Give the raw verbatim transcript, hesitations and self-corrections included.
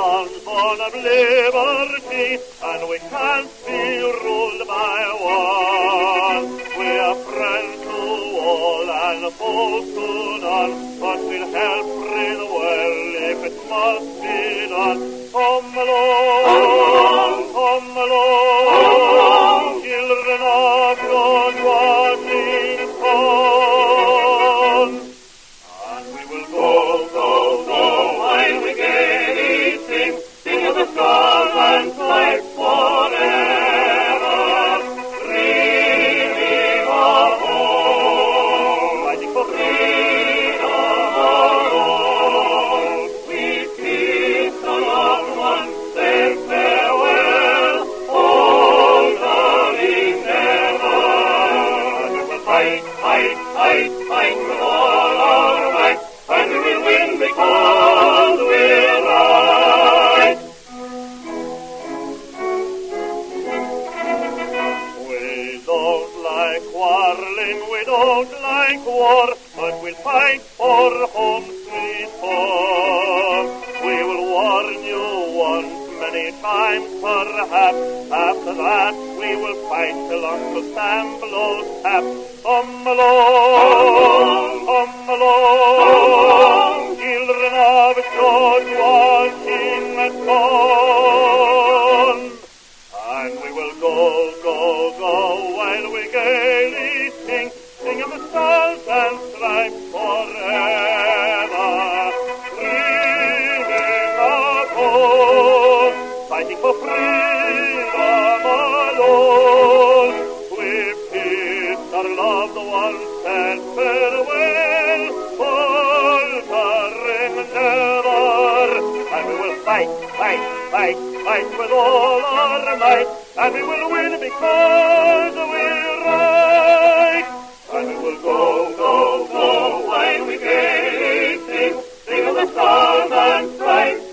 songs born of liberty, and we can't be ruled by war. We're friends to all and foes to none, but we'll help free the world if it must be done. Come along, come along, children of your dwelling home, and we will go, go, go, while we get eating, sing of the storm and fight forever, dreaming of home, fighting for freedom of all. We kiss the loved ones, say farewell, oh darling, never. And we will fight, fight, fight, fight with all our might, and we will win because we're right. We don't like quarreling, we don't like war, but we'll fight for home sweet home. We will warn you once, many times perhaps. After that we will fight till Uncle Sam blows up. Come along, come along, children of George Washington, and we will go, go, go, while we gaily sing, sing of the stars and stripes forever, dreaming of home, fighting for freedom alone. We peace our loved ones and farewell, faltering never, and we will fight, fight, fight, fight with all our might, and we will win because we're right. And we will go, go, go, while we gaily sing, sing of the storm and strife.